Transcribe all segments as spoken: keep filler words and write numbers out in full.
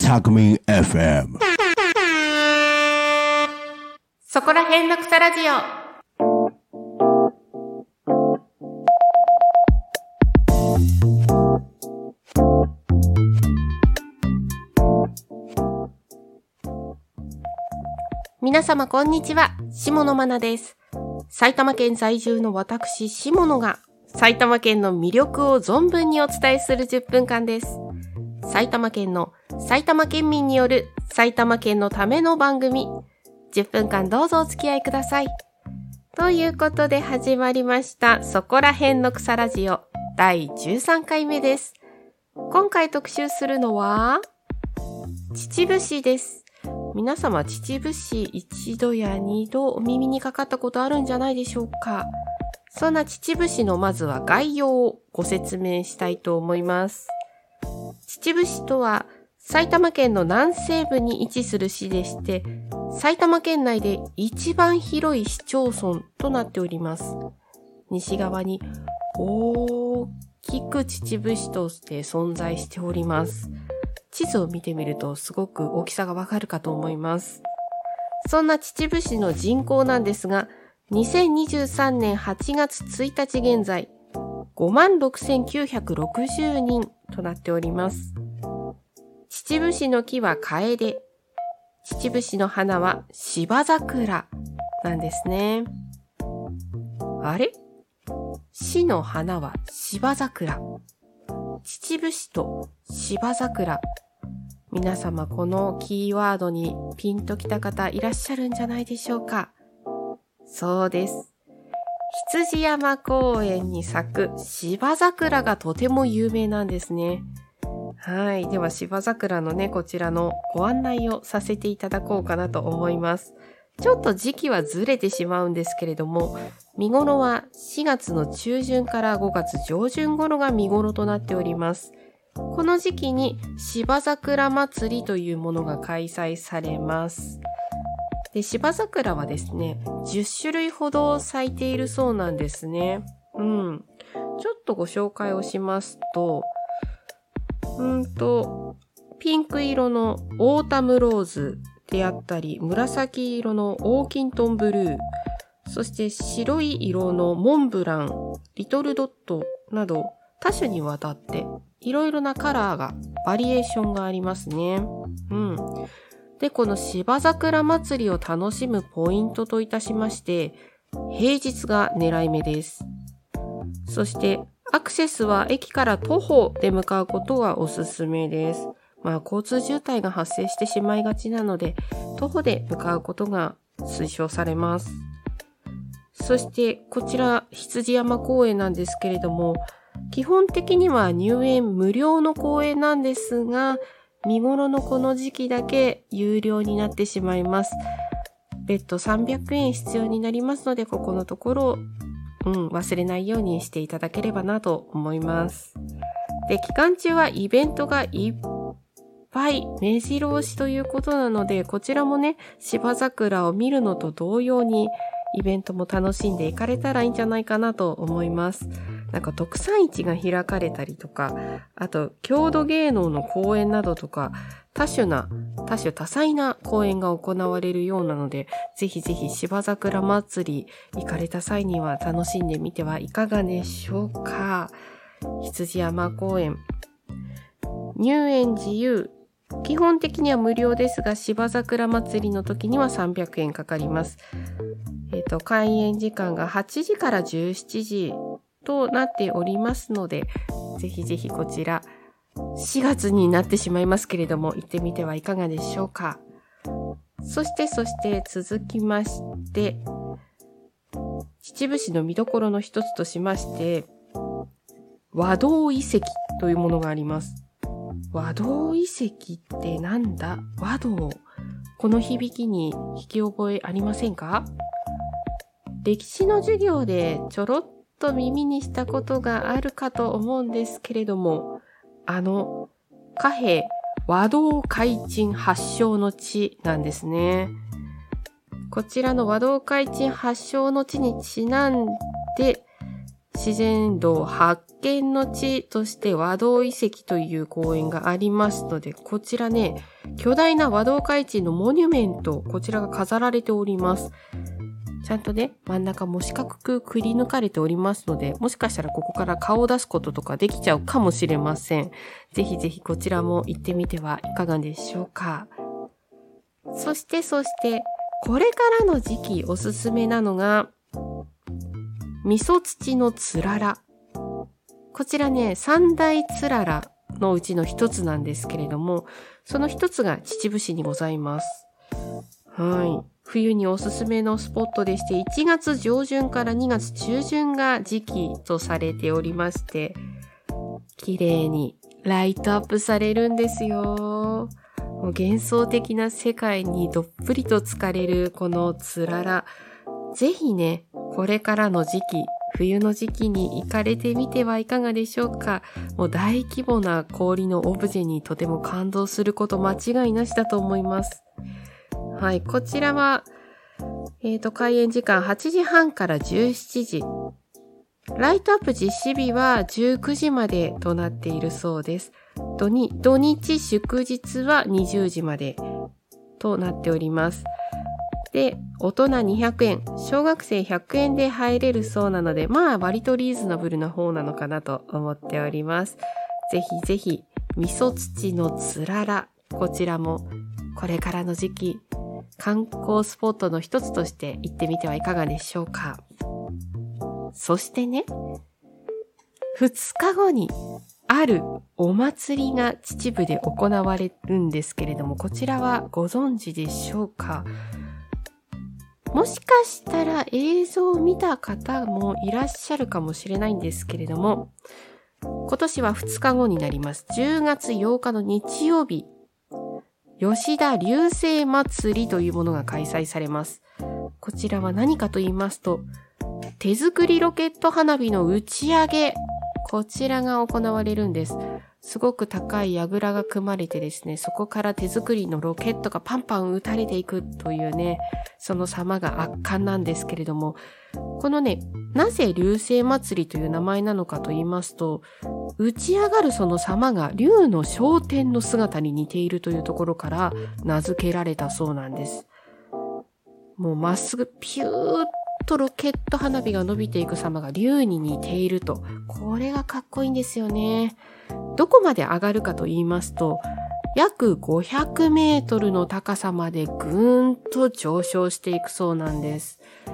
匠 エフエム そこらへんの草ラジオ。皆様こんにちは、下野真奈です。埼玉県在住の私下野が埼玉県の魅力を存分にお伝えするじゅっぷんかんです。埼玉県の埼玉県民による埼玉県のための番組、じゅっぷんかんどうぞお付き合いください。ということで始まりましたそこらへんの草ラジオだいじゅうさんかいめです。今回特集するのは秩父市です。皆様秩父市一度や二度お耳にかかったことあるんじゃないでしょうか。そんな秩父市のまずは概要をご説明したいと思います。秩父市とは埼玉県の南西部に位置する市でして、埼玉県内で一番広い市町村となっております。西側に大きく秩父市として存在しております。地図を見てみるとすごく大きさがわかるかと思います。そんな秩父市の人口なんですが、にせんにじゅうさんねんはちがつついたち現在 ごまんろくせんきゅうひゃくろくじゅうにんとなっております。秩父市の木はカエデ、秩父市の花は芝桜なんですね。あれ？市の花は芝桜、秩父市と芝桜、皆様このキーワードにピンときた方いらっしゃるんじゃないでしょうか。そうです、羊山公園に咲く芝桜がとても有名なんですね。はい、では芝桜のね、こちらのご案内をさせていただこうかなと思います。ちょっと時期はずれてしまうんですけれども、見頃はしがつの中旬からごがつ上旬頃が見頃となっております。この時期に芝桜祭りというものが開催されます。で、芝桜はですね、じゅっしゅるいほど咲いているそうなんですね。うん。ちょっとご紹介をしますと、うんと、ピンク色のオータムローズ、であったり、紫色のオーキントンブルー、そして白い色のモンブラン、リトルドットなど多種にわたっていろいろなカラーが、バリエーションがありますね。うん。で、この芝桜祭りを楽しむポイントといたしまして、平日が狙い目です。そしてアクセスは駅から徒歩で向かうことがおすすめです。まあ、交通渋滞が発生してしまいがちなので、徒歩で向かうことが推奨されます。そしてこちら羊山公園なんですけれども、基本的には入園無料の公園なんですが、見頃のこの時期だけ有料になってしまいます。別途さんびゃくえん必要になりますので、ここのところ、うん、忘れないようにしていただければなと思います。で、期間中はイベントがいっぱいはい、目白押しということなので、こちらもね、芝桜を見るのと同様にイベントも楽しんでいかれたらいいんじゃないかなと思います。なんか特産市が開かれたりとか、あと郷土芸能の公演などとか、多種な多種多彩な公演が行われるようなので、ぜひぜひ芝桜祭り行かれた際には楽しんでみてはいかがでしょうか。羊山公園、入園自由、基本的には無料ですが、芝桜祭りの時にはさんびゃくえんかかります。えっと、開園時間がはちじからじゅうしちじとなっておりますので、ぜひぜひこちらしがつになってしまいますけれども、行ってみてはいかがでしょうか。そしてそして続きまして、秩父市の見どころの一つとしまして、和道遺跡というものがあります。和道遺跡ってなんだ？和道。この響きに聞き覚えありませんか？歴史の授業でちょろっと耳にしたことがあるかと思うんですけれども、あの貨幣和道開珎発祥の地なんですね。こちらの和道開珎発祥の地にちなんで、自然道発見の地として和銅遺跡という公園がありますので、こちらね、巨大な和銅開地のモニュメント、こちらが飾られております。ちゃんとね、真ん中も四角くくり抜かれておりますので、もしかしたらここから顔を出すこととかできちゃうかもしれません。ぜひぜひこちらも行ってみてはいかがでしょうか。そしてそして、これからの時期おすすめなのが、味噌土のつらら。こちらね、三大つららのうちの一つなんですけれども、その一つが秩父市にございます。はい。冬におすすめのスポットでして、いちがつ上旬からにがつ中旬が時期とされておりまして、綺麗にライトアップされるんですよ。もう幻想的な世界にどっぷりと浸かれるこのつらら。ぜひね、これからの時期、冬の時期に行かれてみてはいかがでしょうか。もう大規模な氷のオブジェにとても感動すること間違いなしだと思います。はい、こちらは、えっと、開園時間はちじはんからじゅうしちじ。ライトアップ実施日はじゅうくじまでとなっているそうです。土日、土日祝日はにじゅうじまでとなっております。で、大人にひゃくえん、小学生ひゃくえんで入れるそうなので、まあ割とリーズナブルな方なのかなと思っております。ぜひぜひ、味噌土のつらら、こちらもこれからの時期、観光スポットの一つとして行ってみてはいかがでしょうか。そしてね、ふつかごにあるお祭りが秩父で行われるんですけれども、こちらはご存知でしょうか。もしかしたら映像を見た方もいらっしゃるかもしれないんですけれども、今年はふつかごになります。じゅうがつようかの日曜日、吉田流星祭りというものが開催されます。こちらは何かと言いますと、手作りロケット花火の打ち上げ、こちらが行われるんです。すごく高い櫓が組まれてですね、そこから手作りのロケットがパンパン撃たれていくというね、その様が圧巻なんですけれども、このね、なぜ流星祭りという名前なのかと言いますと、打ち上がるその様が竜の昇天の姿に似ているというところから名付けられたそうなんです。もうまっすぐピューっとロケット花火が伸びていく様が竜に似ていると、これがかっこいいんですよね。どこまで上がるかと言いますと、約ごひゃくメートルの高さまでぐーんと上昇していくそうなんです。い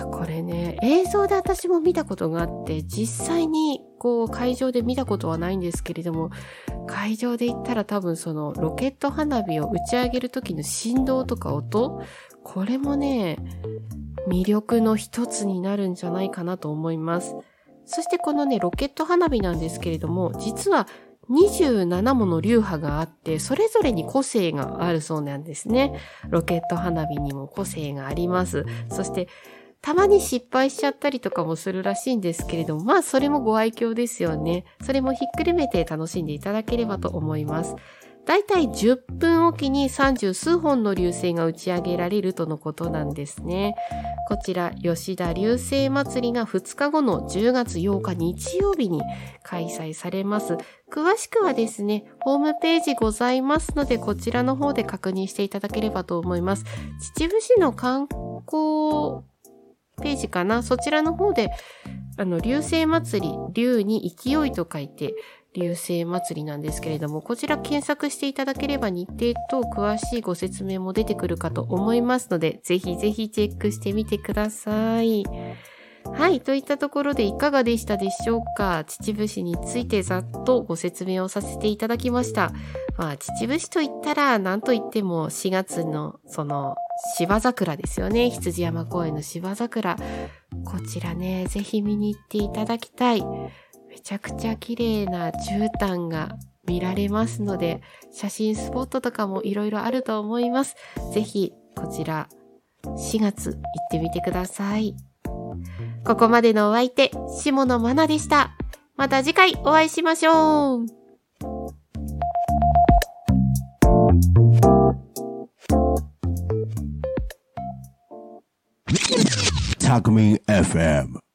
や、これね、映像で私も見たことがあって、実際にこう会場で見たことはないんですけれども、会場で行ったら多分そのロケット花火を打ち上げる時の振動とか音、これもね、魅力の一つになるんじゃないかなと思います。そしてこのね、ロケット花火なんですけれども、実はにじゅうななもの流派があって、それぞれに個性があるそうなんですね。ロケット花火にも個性があります。そして、たまに失敗しちゃったりとかもするらしいんですけれども、まあそれもご愛嬌ですよね。それもひっくるめて楽しんでいただければと思います。だいたいじゅっぷんおきにさんじゅうすうほんの流星が打ち上げられるとのことなんですね。こちら、吉田流星祭りがふつかごのじゅうがつようか日曜日に開催されます。詳しくはですね、ホームページございますので、こちらの方で確認していただければと思います。秩父市の観光ページかな、そちらの方で、あの、流星祭り、流に勢いと書いて、流星祭りなんですけれども、こちら検索していただければ日程と詳しいご説明も出てくるかと思いますので、ぜひぜひチェックしてみてください。はい、といったところでいかがでしたでしょうか。秩父市についてざっとご説明をさせていただきました。まあ、秩父市といったら何といってもしがつのその芝桜ですよね。羊山公園の芝桜。こちらね、ぜひ見に行っていただきたい。めちゃくちゃ綺麗な絨毯が見られますので、写真スポットとかもいろいろあると思います。ぜひこちらしがつ行ってみてください。ここまでのお相手、下野愛菜でした。また次回お会いしましょう。タクミン エフエム。